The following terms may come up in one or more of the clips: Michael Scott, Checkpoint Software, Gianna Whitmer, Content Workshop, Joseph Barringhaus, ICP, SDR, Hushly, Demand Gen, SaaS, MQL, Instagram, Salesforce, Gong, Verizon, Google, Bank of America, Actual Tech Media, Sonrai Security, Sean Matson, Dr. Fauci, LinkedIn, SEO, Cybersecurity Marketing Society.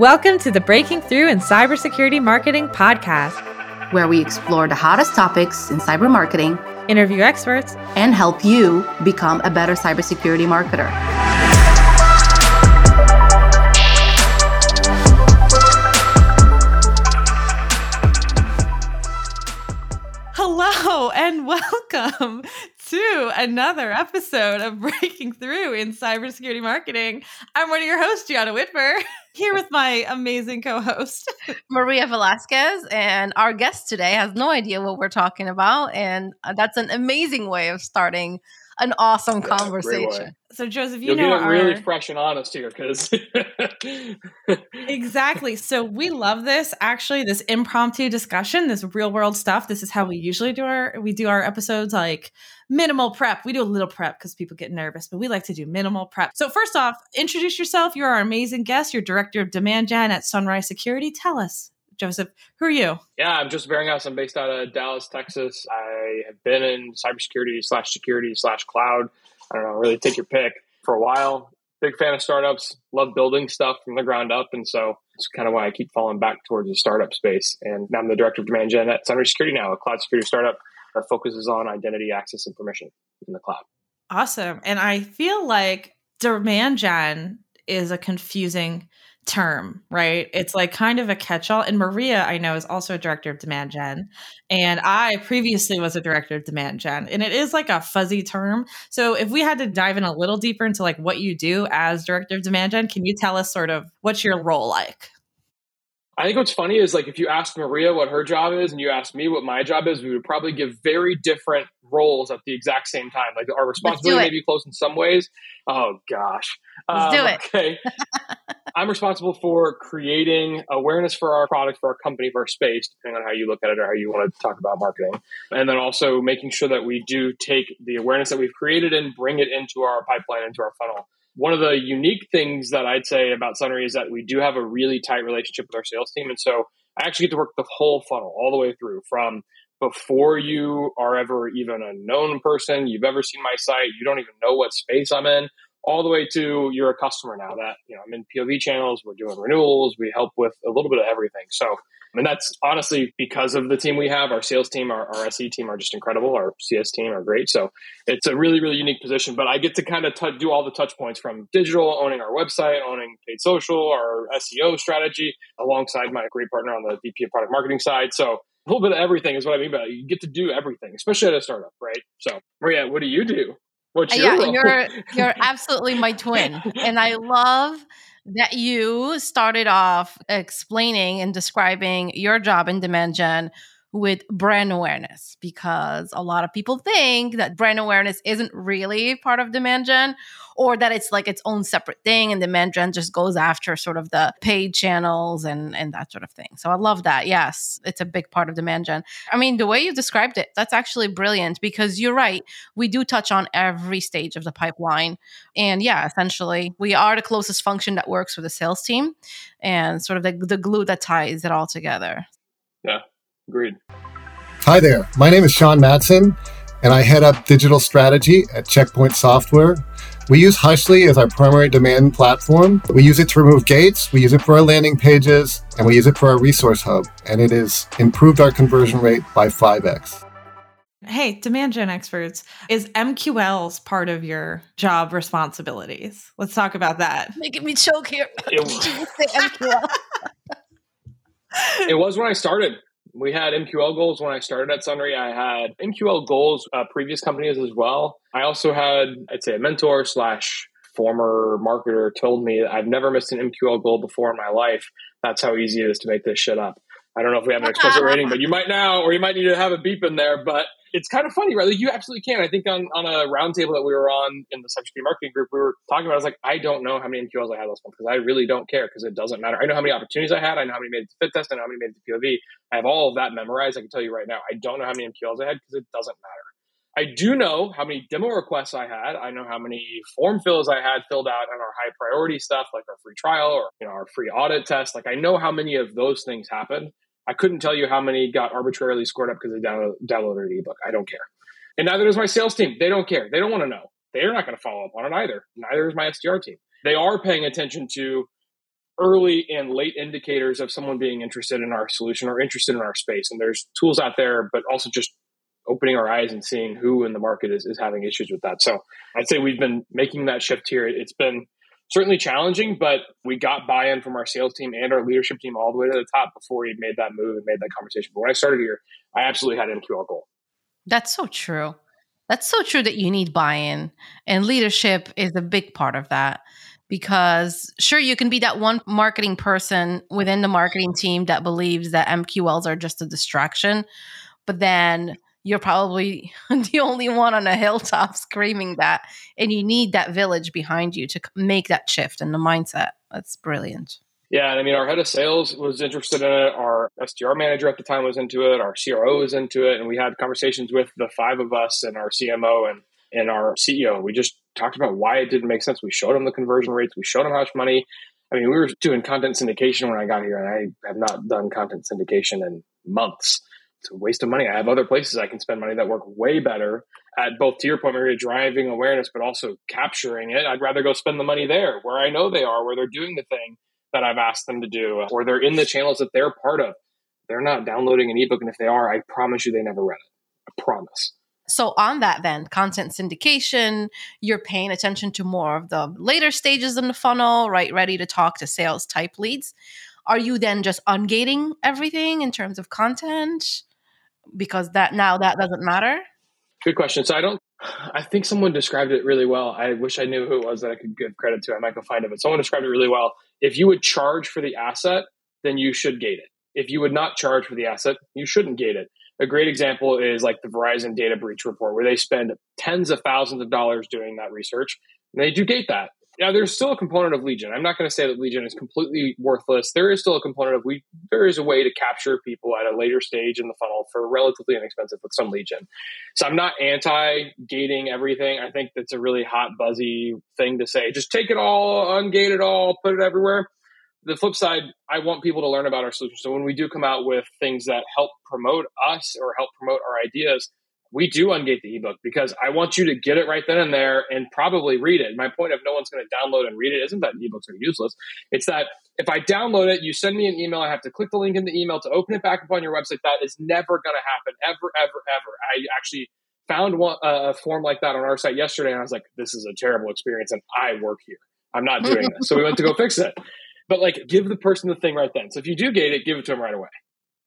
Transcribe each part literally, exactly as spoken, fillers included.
Welcome to the Breaking Through in Cybersecurity Marketing podcast, where we explore the hottest topics in cyber marketing, interview experts, and help you become a better cybersecurity marketer. Hello, and welcome to another episode of Breaking Through in Cybersecurity Marketing. I'm one of your hosts, Gianna Whitmer, here with my amazing co-host, Maria Velasquez. And our guest today has no idea what we're talking about. And that's an amazing way of starting an awesome yeah, conversation. So Joseph, you You'll know get it our... really fresh and honest here, because exactly. So we love this. Actually, this impromptu discussion, this real world stuff. This is how we usually do our we do our episodes. Like minimal prep. We do a little prep because people get nervous, but we like to do minimal prep. So first off, introduce yourself. You're our amazing guest. You're director of demand gen at Sonrai Security. Tell us, Joseph, who are you? Yeah, I'm Joseph Barringhaus. I'm based out of Dallas, Texas. I have been in cybersecurity slash security slash cloud. I don't know, really take your pick for a while. Big fan of startups, love building stuff from the ground up. And so it's kind of why I keep falling back towards the startup space. And now I'm the director of demand gen at Sonrai Security now, a cloud security startup that focuses on identity, access, and permission in the cloud. Awesome. And I feel like demand gen is a confusing term, right? It's like kind of a catch-all. And Maria, I know, is also a director of demand gen. And I previously was a director of demand gen. And it is like a fuzzy term. So if we had to dive in a little deeper into like what you do as director of demand gen, can you tell us sort of what's your role like? I think what's funny is like if you asked Maria what her job is and you asked me what my job is, we would probably give very different roles at the exact same time. Like our responsibility may be close in some ways. Oh gosh. Let's um, do it. Okay. I'm responsible for creating awareness for our product, for our company, for our space, depending on how you look at it or how you want to talk about marketing. And then also making sure that we do take the awareness that we've created and bring it into our pipeline, into our funnel. One of the unique things that I'd say about Sonrai is that we do have a really tight relationship with our sales team. And so I actually get to work the whole funnel all the way through, from before you are ever even a known person, you've ever seen my site, you don't even know what space I'm in, all the way to you're a customer now that, you know, I'm in P O V channels, we're doing renewals, we help with a little bit of everything. So, and that's honestly because of the team we have. Our sales team, our, our S E team are just incredible. Our C S team are great. So it's a really, really unique position. But I get to kind of t- do all the touch points, from digital, owning our website, owning paid social, our S E O strategy, alongside my great partner on the V P of product marketing side. So a little bit of everything is what I mean by it. You get to do everything, especially at a startup, right? So Maria, what do you do? What's your yeah, role? You're, you're absolutely my twin. And I love that you started off explaining and describing your job in demand gen with brand awareness, because a lot of people think that brand awareness isn't really part of demand gen, or that it's like its own separate thing and demand gen just goes after sort of the paid channels and, and that sort of thing. So I love that. Yes, it's a big part of demand gen. I mean, the way you described it, that's actually brilliant, because you're right. We do touch on every stage of the pipeline. And yeah, essentially, we are the closest function that works with the sales team and sort of the, the glue that ties it all together. Yeah. Agreed. Hi there. My name is Sean Matson, and I head up digital strategy at Checkpoint Software. We use Hushly as our primary demand platform. We use it to remove gates, we use it for our landing pages, and we use it for our resource hub. And it has improved our conversion rate by five x. Hey, demand gen experts, is M Q Ls part of your job responsibilities? Let's talk about that. Making me choke here. It was, it was when I started. We had M Q L goals when I started at Sonrai. I had M Q L goals at uh, previous companies as well. I also had, I'd say, a mentor slash former marketer told me I've never missed an M Q L goal before in my life. That's how easy it is to make this shit up. I don't know if we have an explicit rating, but you might now, or you might need to have a beep in there. But it's kind of funny, right? Like you absolutely can. I think on, on a roundtable that we were on in the cybersecurity marketing group, we were talking about, I was like, I don't know how many M Q Ls I had last month, because I really don't care, because it doesn't matter. I know how many opportunities I had. I know how many made it to fit test. I know how many made it to P O V. I have all of that memorized. I can tell you right now, I don't know how many M Q Ls I had, because it doesn't matter. I do know how many demo requests I had. I know how many form fills I had filled out on our high priority stuff, like our free trial or you know our free audit test. Like I know how many of those things happened. I couldn't tell you how many got arbitrarily scored up because they download, downloaded an ebook. I don't care. And neither does my sales team. They don't care. They don't want to know. They're not going to follow up on it either. Neither is my S D R team. They are paying attention to early and late indicators of someone being interested in our solution or interested in our space. And there's tools out there, but also just opening our eyes and seeing who in the market is, is having issues with that. So I'd say we've been making that shift here. It's been certainly challenging, but we got buy-in from our sales team and our leadership team all the way to the top before we made that move and made that conversation. But when I started here, I absolutely had an M Q L goal. That's so true. That's so true that you need buy-in, and leadership is a big part of that. Because sure, you can be that one marketing person within the marketing team that believes that M Q Ls are just a distraction, but then you're probably the only one on a hilltop screaming that, and you need that village behind you to make that shift in the mindset. That's brilliant. Yeah, and I mean, our head of sales was interested in it. Our S D R manager at the time was into it. Our C R O was into it, and we had conversations with the five of us and our C M O and and our C E O. We just talked about why it didn't make sense. We showed them the conversion rates. We showed them how much money. I mean, we were doing content syndication when I got here, and I have not done content syndication in months. It's a waste of money. I have other places I can spend money that work way better at both, to your point, Maria, driving awareness, but also capturing it. I'd rather go spend the money there where I know they are, where they're doing the thing that I've asked them to do, or they're in the channels that they're part of. They're not downloading an ebook. And if they are, I promise you they never read it. I promise. So on that then, content syndication, you're paying attention to more of the later stages in the funnel, right? Ready to talk to sales type leads. Are you then just ungating everything in terms of content? Because that now that doesn't matter? Good question. So I don't, I think someone described it really well. I wish I knew who it was that I could give credit to. I might go find it, but someone described it really well. If you would charge for the asset, then you should gate it. If you would not charge for the asset, you shouldn't gate it. A great example is like the Verizon data breach report, where they spend tens of thousands of dollars doing that research, and they do gate that. Now, there's still a component of Legion. I'm not going to say that Legion is completely worthless. There is still a component of we. There is a way to capture people at a later stage in the funnel for relatively inexpensive with some Legion. So I'm not anti-gating everything. I think that's a really hot, buzzy thing to say. Just take it all, ungate it all, put it everywhere. The flip side, I want people to learn about our solution. So when we do come out with things that help promote us or help promote our ideas, we do ungate the ebook because I want you to get it right then and there and probably read it. My point of no one's going to download and read it isn't that ebooks are useless. It's that if I download it, you send me an email, I have to click the link in the email to open it back up on your website. That is never going to happen, ever, ever, ever. I actually found one, uh, a form like that on our site yesterday, and I was like, this is a terrible experience, and I work here. I'm not doing this. So we went to go fix it. But like, give the person the thing right then. So if you do gate it, give it to them right away.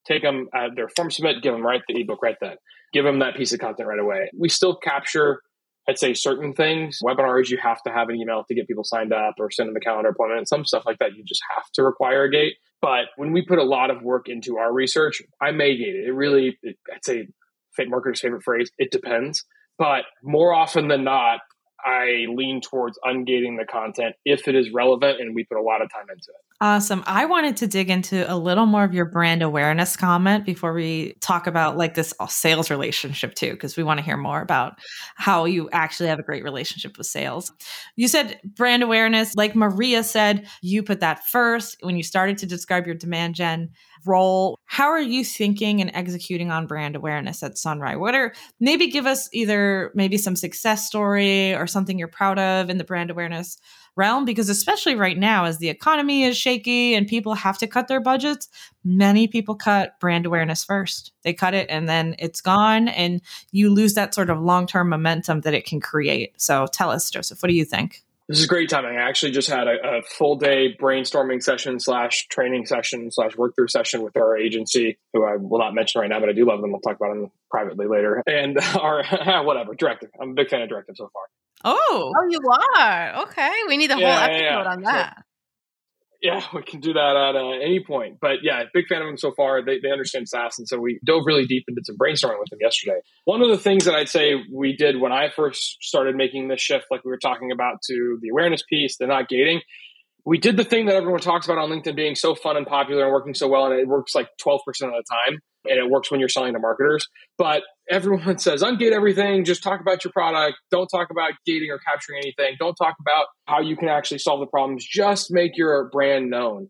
Take them uh, their form submit, give them right the ebook right then. Give them that piece of content right away. We still capture, I'd say, certain things. Webinars, you have to have an email to get people signed up or send them a calendar appointment. Some stuff like that, you just have to require a gate. But when we put a lot of work into our research, I may gate it. It really, it, I'd say, marketer's favorite phrase, it depends. But more often than not, I lean towards ungating the content if it is relevant and we put a lot of time into it. Awesome. I wanted to dig into a little more of your brand awareness comment before we talk about like this sales relationship too, because we want to hear more about how you actually have a great relationship with sales. You said brand awareness, like Maria said, you put that first when you started to describe your demand gen role. How are you thinking and executing on brand awareness at Sonrai? What are, maybe give us either maybe some success story or something you're proud of in the brand awareness realm, because especially right now, as the economy is shaky and people have to cut their budgets, many people cut brand awareness first. They cut it and then it's gone, and you lose that sort of long-term momentum that it can create. So tell us, Joseph, what do you think? This is great timing. I actually just had a, a full day brainstorming session slash training session slash work through session with our agency, who I will not mention right now, but I do love them. I'll talk about them privately later. And our, whatever, directive. I'm a big fan of directive so far. Oh, oh, you are. Okay. We need a yeah, whole episode yeah, yeah. on that. So, yeah, we can do that at uh, any point. But yeah, big fan of them so far. They they understand SaaS. And so we dove really deep into some brainstorming with them yesterday. One of the things that I'd say we did when I first started making this shift, like we were talking about, to the awareness piece, the not gating, we did the thing that everyone talks about on LinkedIn being so fun and popular and working so well. And it works like twelve percent of the time. And it works when you're selling to marketers. But everyone says, ungate everything. Just talk about your product. Don't talk about gating or capturing anything. Don't talk about how you can actually solve the problems. Just make your brand known.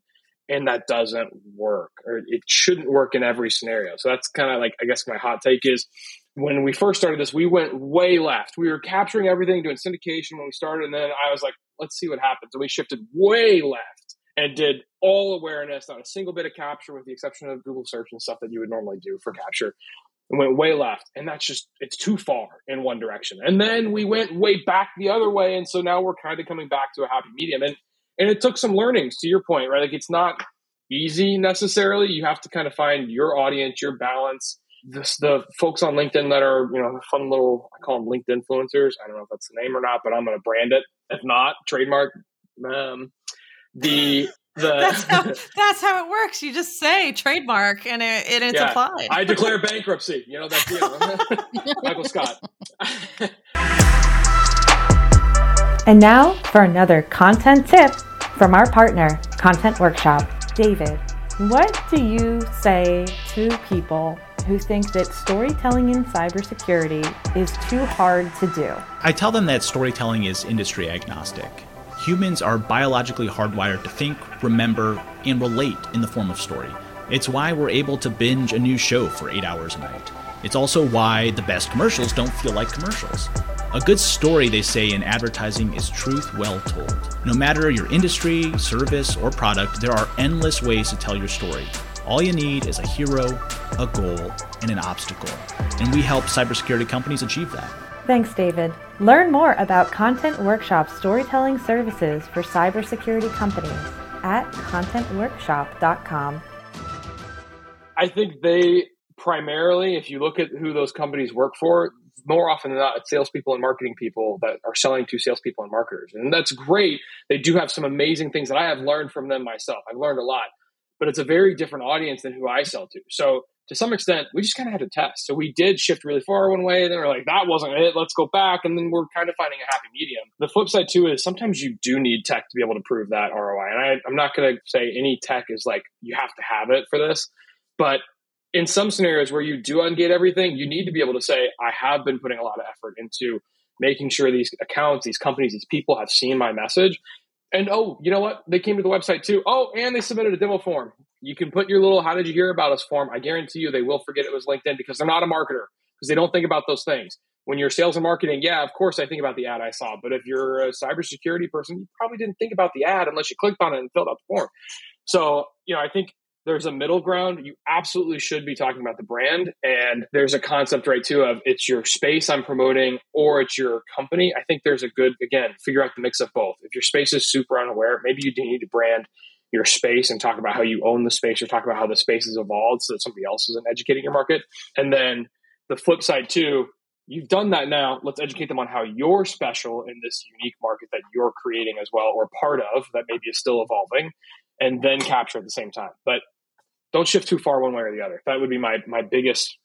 And that doesn't work, or it shouldn't work in every scenario. So that's kind of like, I guess my hot take is, when we first started this, we went way left. We were capturing everything, doing syndication when we started. And then I was like, let's see what happens. And we shifted way left. and did all awareness, not a single bit of capture with the exception of Google search and stuff that you would normally do for capture. And went way left. And that's just, it's too far in one direction. And then we went way back the other way. And so now we're kind of coming back to a happy medium. And and it took some learnings, to your point, right? Like, it's not easy necessarily. You have to kind of find your audience, your balance. This, the folks on LinkedIn that are, you know, fun little, I call them LinkedIn influencers. I don't know if that's the name or not, but I'm going to brand it. If not, trademark. Um, the... The, that's, how, that's how it works. You just say trademark and it, it it's yeah, applied. I declare bankruptcy. You know, that's you know, Michael Scott. And now for another content tip from our partner, Content Workshop. David, what do you say to people who think that storytelling in cybersecurity is too hard to do? I tell them that storytelling is industry agnostic. Humans are biologically hardwired to think, remember, and relate in the form of story. It's why we're able to binge a new show for eight hours a night. It's also why the best commercials don't feel like commercials. A good story, they say in advertising, is truth well told. No matter your industry, service, or product, there are endless ways to tell your story. All you need is a hero, a goal, and an obstacle. And we help cybersecurity companies achieve that. Thanks, David. Learn more about Content Workshop's storytelling services for cybersecurity companies at content workshop dot com. I think they primarily, if you look at who those companies work for, more often than not, it's salespeople and marketing people that are selling to salespeople and marketers. And that's great. They do have some amazing things that I have learned from them myself. I've learned a lot, but it's a very different audience than who I sell to. So to some extent, we just kind of had to test. So we did shift really far one way. Then we're like, that wasn't it. Let's go back. And then we're kind of finding a happy medium. The flip side, too, is sometimes you do need tech to be able to prove that R O I. And I, I'm not going to say any tech is like, you have to have it for this. But in some scenarios where you do ungate everything, you need to be able to say, I have been putting a lot of effort into making sure these accounts, these companies, these people have seen my message. And, oh, you know what? They came to the website, too. Oh, and they submitted a demo form. You can put your little how did you hear about us form. I guarantee you they will forget it was LinkedIn because they're not a marketer, because they don't think about those things. When you're sales and marketing, yeah, of course I think about the ad I saw. But if you're a cybersecurity person, you probably didn't think about the ad unless you clicked on it and filled out the form. So, you know, I think there's a middle ground. You absolutely should be talking about the brand. And there's a concept, right, too, of it's your space I'm promoting or it's your company. I think there's a good, again, figure out the mix of both. If your space is super unaware, maybe you do need to brand your space and talk about how you own the space or talk about how the space has evolved so that somebody else isn't educating your market. And then the flip side too, you've done that now. Let's educate them on how you're special in this unique market that you're creating as well, or part of that maybe is still evolving, and then capture at the same time. But don't shift too far one way or the other. That would be my my biggest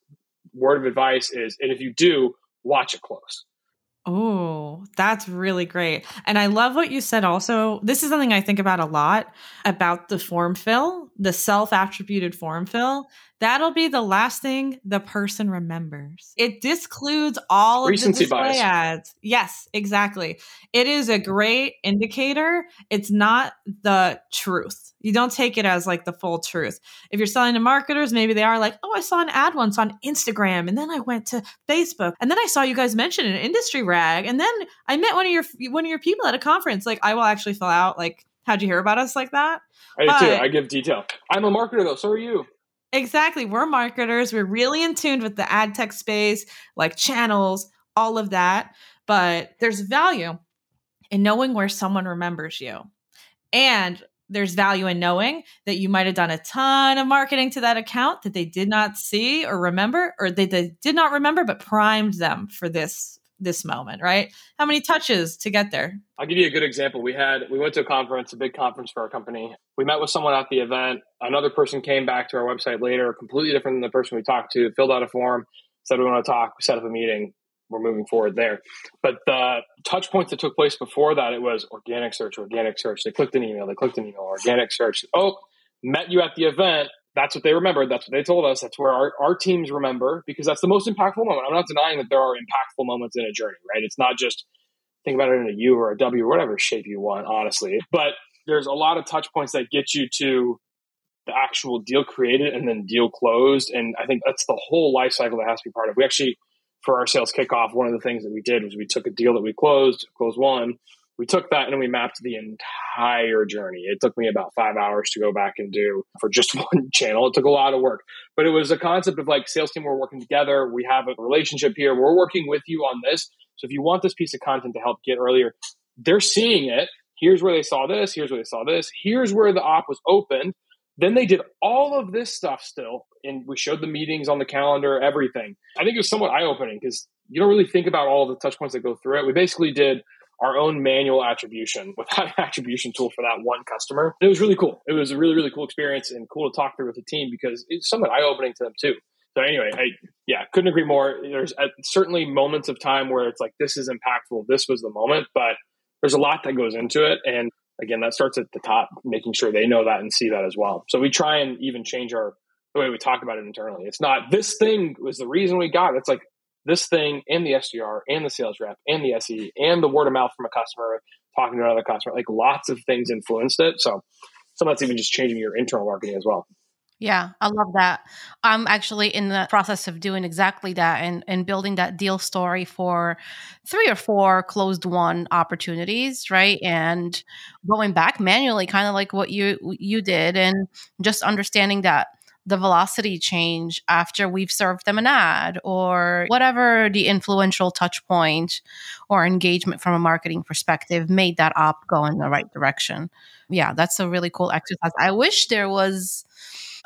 word of advice is, and if you do, watch it close. Oh, that's really great. And I love what you said also. This is something I think about a lot, about the form fill, the self-attributed form fill. That'll be the last thing the person remembers. It discludes all of the display ads. Yes, exactly. It is a great indicator. It's not the truth. You don't take it as like the full truth. If you're selling to marketers, maybe they are like, oh, I saw an ad once on Instagram, and then I went to Facebook, and then I saw you guys mention an industry rag, and then I met one of your one of your people at a conference. Like, I will actually fill out like, how'd you hear about us like that? I do too. I give detail. I'm a marketer though. So are you. Exactly. We're marketers. We're really in tune with the ad tech space, like channels, all of that. But there's value in knowing where someone remembers you. And there's value in knowing that you might have done a ton of marketing to that account that they did not see or remember, or they, they did not remember, but primed them for this this moment, right? How many touches to get there? I'll give you a good example. We had, we went to a conference, a big conference for our company. We met with someone at the event. Another person came back to our website later, completely different than the person we talked to, filled out a form, said, we want to talk, we set up a meeting. We're moving forward there. But the touch points that took place before that, it was organic search, organic search. They clicked an email, they clicked an email, organic search. Oh, met you at the event. That's what they remembered. That's what they told us. That's where our, our teams remember, because that's the most impactful moment. I'm not denying that there are impactful moments in a journey, right? It's not just think about it in a U or a W or whatever shape you want, honestly. But there's a lot of touch points that get you to the actual deal created and then deal closed. And I think that's the whole life cycle that has to be part of. We actually, for our sales kickoff, one of the things that we did was we took a deal that we closed, closed one, We took that and we mapped the entire journey. It took me about five hours to go back and do for just one channel. It took a lot of work, but it was a concept of like sales team. We're working together. We have a relationship here. We're working with you on this. So if you want this piece of content to help get earlier, they're seeing it. Here's where they saw this. Here's where they saw this. Here's where the op was opened. Then they did all of this stuff still. And we showed the meetings on the calendar, everything. I think it was somewhat eye-opening because you don't really think about all the touch points that go through it. We basically did our own manual attribution without an attribution tool for that one customer. It was really cool. It was a really, really cool experience and cool to talk through with the team because it's somewhat eye-opening to them too. So anyway, I yeah, couldn't agree more. There's uh, certainly moments of time where it's like, this is impactful. This was the moment, but there's a lot that goes into it. And again, that starts at the top, making sure they know that and see that as well. So we try and even change our the way we talk about it internally. It's not this thing was the reason we got it. It's like, this thing and the S D R and the sales rep and the S E and the word of mouth from a customer talking to another customer, like lots of things influenced it. So some of that's even just changing your internal marketing as well. Yeah, I love that. I'm actually in the process of doing exactly that and, and building that deal story for three or four closed one opportunities, right? And going back manually, kind of like what you you did, and just understanding that the velocity change after we've served them an ad or whatever the influential touch point or engagement from a marketing perspective made that op go in the right direction. Yeah, that's a really cool exercise. I wish there was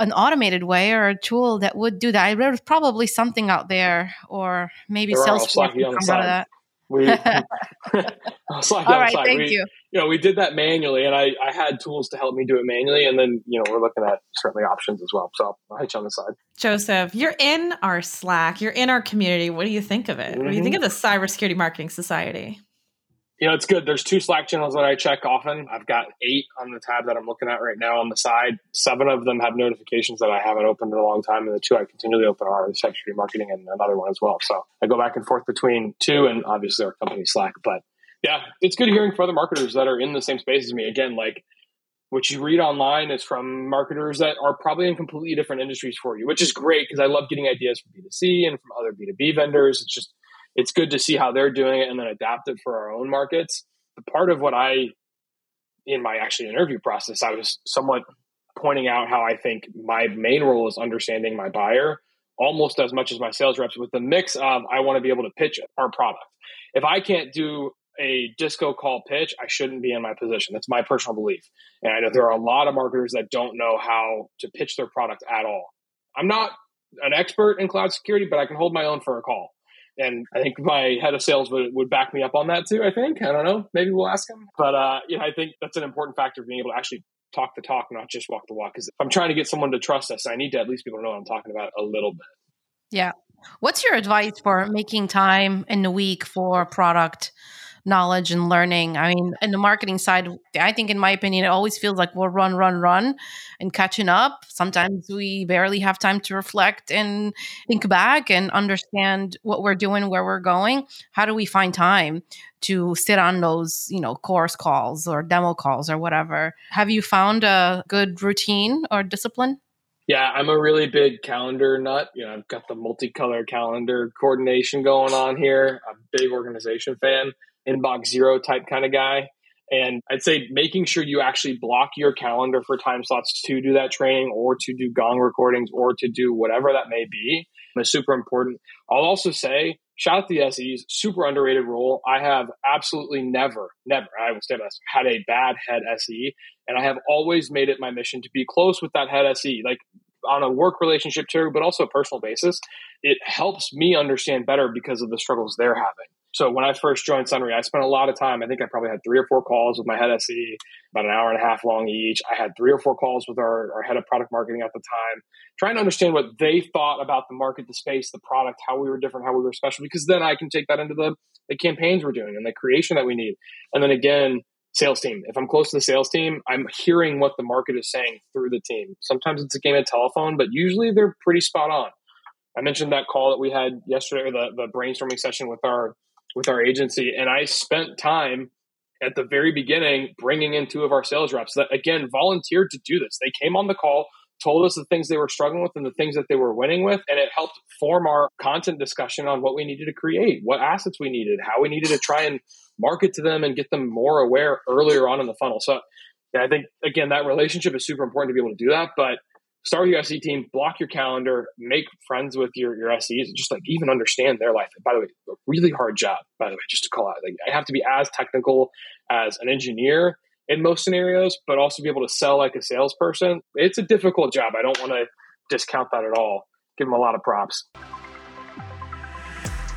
an automated way or a tool that would do that. There's probably something out there, or maybe there Salesforce can come out of that. We, All right, thank we, you. You know, we did that manually, and I, I had tools to help me do it manually. And then, you know, we're looking at certainly options as well. So I'll hit you on the side. Joseph, you're in our Slack. You're in our community. What do you think of it? Mm-hmm. What do you think of the Cybersecurity Marketing Society? You know, it's good. There's two Slack channels that I check often. I've got eight on the tab that I'm looking at right now on the side. Seven of them have notifications that I haven't opened in a long time. And the two I continually open are Cybersecurity Marketing and another one as well. So I go back and forth between two and obviously our company Slack. But yeah, it's good hearing from other marketers that are in the same space as me. Again, like what you read online is from marketers that are probably in completely different industries for you, which is great because I love getting ideas from B two C and from other B two B vendors. It's just It's good to see how they're doing it and then adapt it for our own markets. The part of what I, in my actually interview process, I was somewhat pointing out how I think my main role is understanding my buyer almost as much as my sales reps with the mix of, I want to be able to pitch our product. If I can't do a disco call pitch, I shouldn't be in my position. That's my personal belief. And I know there are a lot of marketers that don't know how to pitch their product at all. I'm not an expert in cloud security, but I can hold my own for a call. And I think my head of sales would, would back me up on that too, I think. I don't know. Maybe we'll ask him. But uh, you know, I think that's an important factor of being able to actually talk the talk, not just walk the walk. Because if I'm trying to get someone to trust us, I need to at least be able to know what I'm talking about a little bit. Yeah. What's your advice for making time in the week for product knowledge and learning? I mean, in the marketing side, I think in my opinion, it always feels like we're run, run, run and catching up. Sometimes we barely have time to reflect and think back and understand what we're doing, where we're going. How do we find time to sit on those, you know, course calls or demo calls or whatever? Have you found a good routine or discipline? Yeah, I'm a really big calendar nut. You know, I've got the multicolor calendar coordination going on here. I'm a big organization fan. Inbox zero type kind of guy. And I'd say making sure you actually block your calendar for time slots to do that training or to do Gong recordings or to do whatever that may be is super important. I'll also say, shout out to the S Es, super underrated role. I have absolutely never, never, I will say this, had a bad head S E. And I have always made it my mission to be close with that head S E, like on a work relationship too, but also a personal basis. It helps me understand better because of the struggles they're having. So when I first joined Sonrai, I spent a lot of time. I think I probably had three or four calls with my head S E, about an hour and a half long each. I had three or four calls with our, our head of product marketing at the time, trying to understand what they thought about the market, the space, the product, how we were different, how we were special, because then I can take that into the, the campaigns we're doing and the creation that we need. And then again, sales team. If I'm close to the sales team, I'm hearing what the market is saying through the team. Sometimes it's a game of telephone, but usually they're pretty spot on. I mentioned that call that we had yesterday, or the, the brainstorming session with our with our agency. And I spent time at the very beginning, bringing in two of our sales reps that again, volunteered to do this. They came on the call, told us the things they were struggling with and the things that they were winning with. And it helped form our content discussion on what we needed to create, what assets we needed, how we needed to try and market to them and get them more aware earlier on in the funnel. So yeah, I think, again, that relationship is super important to be able to do that. But start with your S E team, block your calendar, make friends with your, your S Es, and just like even understand their life. And by the way, a really hard job, by the way, just to call out. Like, I have to be as technical as an engineer in most scenarios, but also be able to sell like a salesperson. It's a difficult job. I don't want to discount that at all. Give them a lot of props.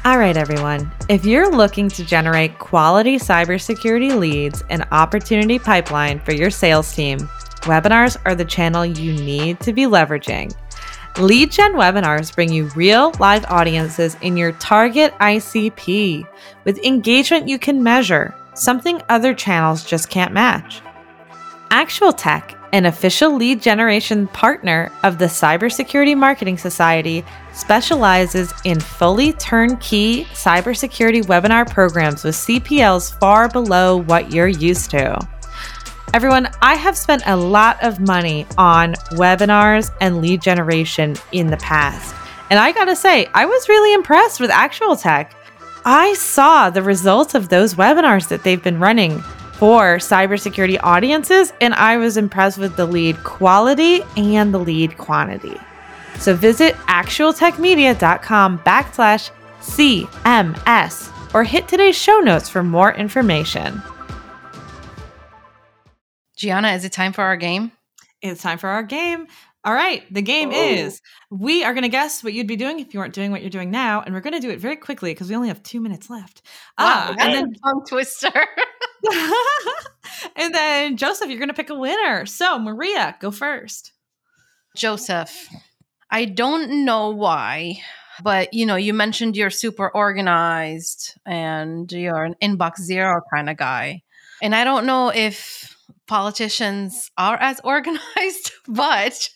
All right, everyone. If you're looking to generate quality cybersecurity leads and opportunity pipeline for your sales team, webinars are the channel you need to be leveraging. Lead gen webinars bring you real live audiences in your target I C P with engagement you can measure, something other channels just can't match. Actual Tech, an official lead generation partner of the Cybersecurity Marketing Society, specializes in fully turnkey cybersecurity webinar programs with C P Ls far below what you're used to. Everyone, I have spent a lot of money on webinars and lead generation in the past, and I gotta say, I was really impressed with Actual Tech. I saw the results of those webinars that they've been running for cybersecurity audiences, and I was impressed with the lead quality and the lead quantity. So visit actualtechmedia.com backslash CMS or hit today's show notes for more information. Gianna, is it time for our game? It's time for our game. All right. The game Whoa. is, we are going to guess what you'd be doing if you weren't doing what you're doing now. And we're going to do it very quickly because we only have two minutes left. Wow, uh, and then tongue twister. And then Joseph, you're going to pick a winner. So Maria, go first. Joseph, I don't know why, but you know, you mentioned you're super organized and you're an inbox zero kind of guy. And I don't know if politicians are as organized, but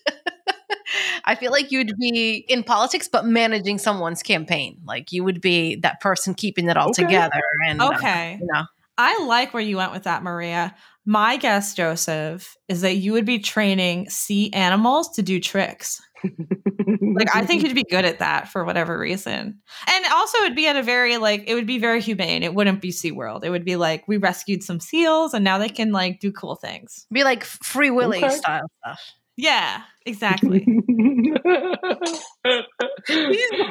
I feel like you'd be in politics, but managing someone's campaign. Like you would be that person keeping it all okay. together. And okay. Uh, you know. I like where you went with that, Maria. My guess, Joseph, is that you would be training sea animals to do tricks. Like, I think you'd be good at that for whatever reason. And also it'd be at a very, like, it would be very humane. It wouldn't be SeaWorld. It would be like, we rescued some seals and now they can like do cool things. Be like Free Willy okay. style stuff. Yeah, exactly.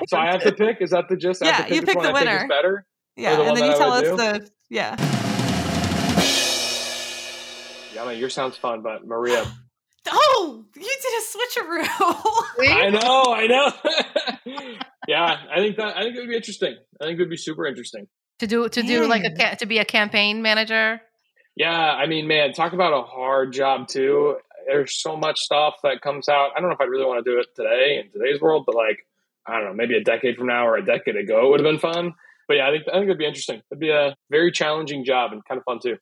So I have to pick, is that the gist? Yeah, pick you pick the winner. Better, yeah, the and then you tell us do? the, yeah. Yana, your sounds fun, but Maria. Oh, you did a switcheroo. I know, I know. Yeah, I think that I think it would be interesting. I think it would be super interesting to do to do man. like a to be a campaign manager. Yeah, I mean, man, talk about a hard job too. There's so much stuff that comes out. I don't know if I'd really want to do it today in today's world, but like, I don't know, maybe a decade from now or a decade ago, it would have been fun. But yeah, I think I think it'd be interesting. It'd be a very challenging job and kind of fun too.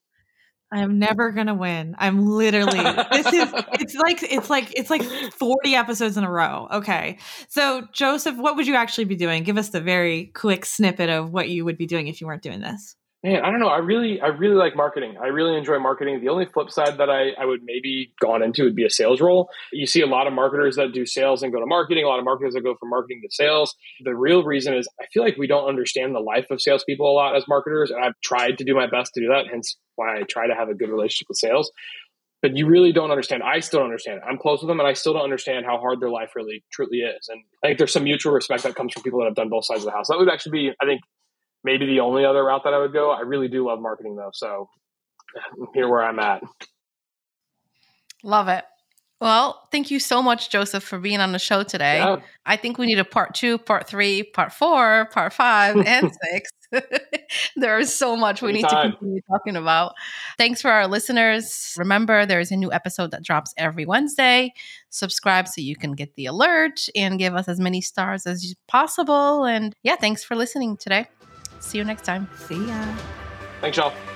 I'm never going to win. I'm literally, this is, it's like, it's like, it's like forty episodes in a row. Okay. So Joseph, what would you actually be doing? Give us the very quick snippet of what you would be doing if you weren't doing this. Man, I don't know. I really, I really like marketing. I really enjoy marketing. The only flip side that I, I would maybe gone into would be a sales role. You see a lot of marketers that do sales and go to marketing. A lot of marketers that go from marketing to sales. The real reason is I feel like we don't understand the life of salespeople a lot as marketers. And I've tried to do my best to do that. Hence why I try to have a good relationship with sales. But you really don't understand. I still don't understand. I'm close with them and I still don't understand how hard their life really truly is. And I think there's some mutual respect that comes from people that have done both sides of the house. That would actually be, I think, maybe the only other route that I would go. I really do love marketing though. So here where I'm at. Love it. Well, thank you so much, Joseph, for being on the show today. Yeah. I think we need a part two, part three, part four, part five, and six. There is so much we need to continue talking about. Thanks for our listeners. Remember, there is a new episode that drops every Wednesday. Subscribe so you can get the alert and give us as many stars as possible. And yeah, thanks for listening today. See you next time. See ya. Thanks, y'all.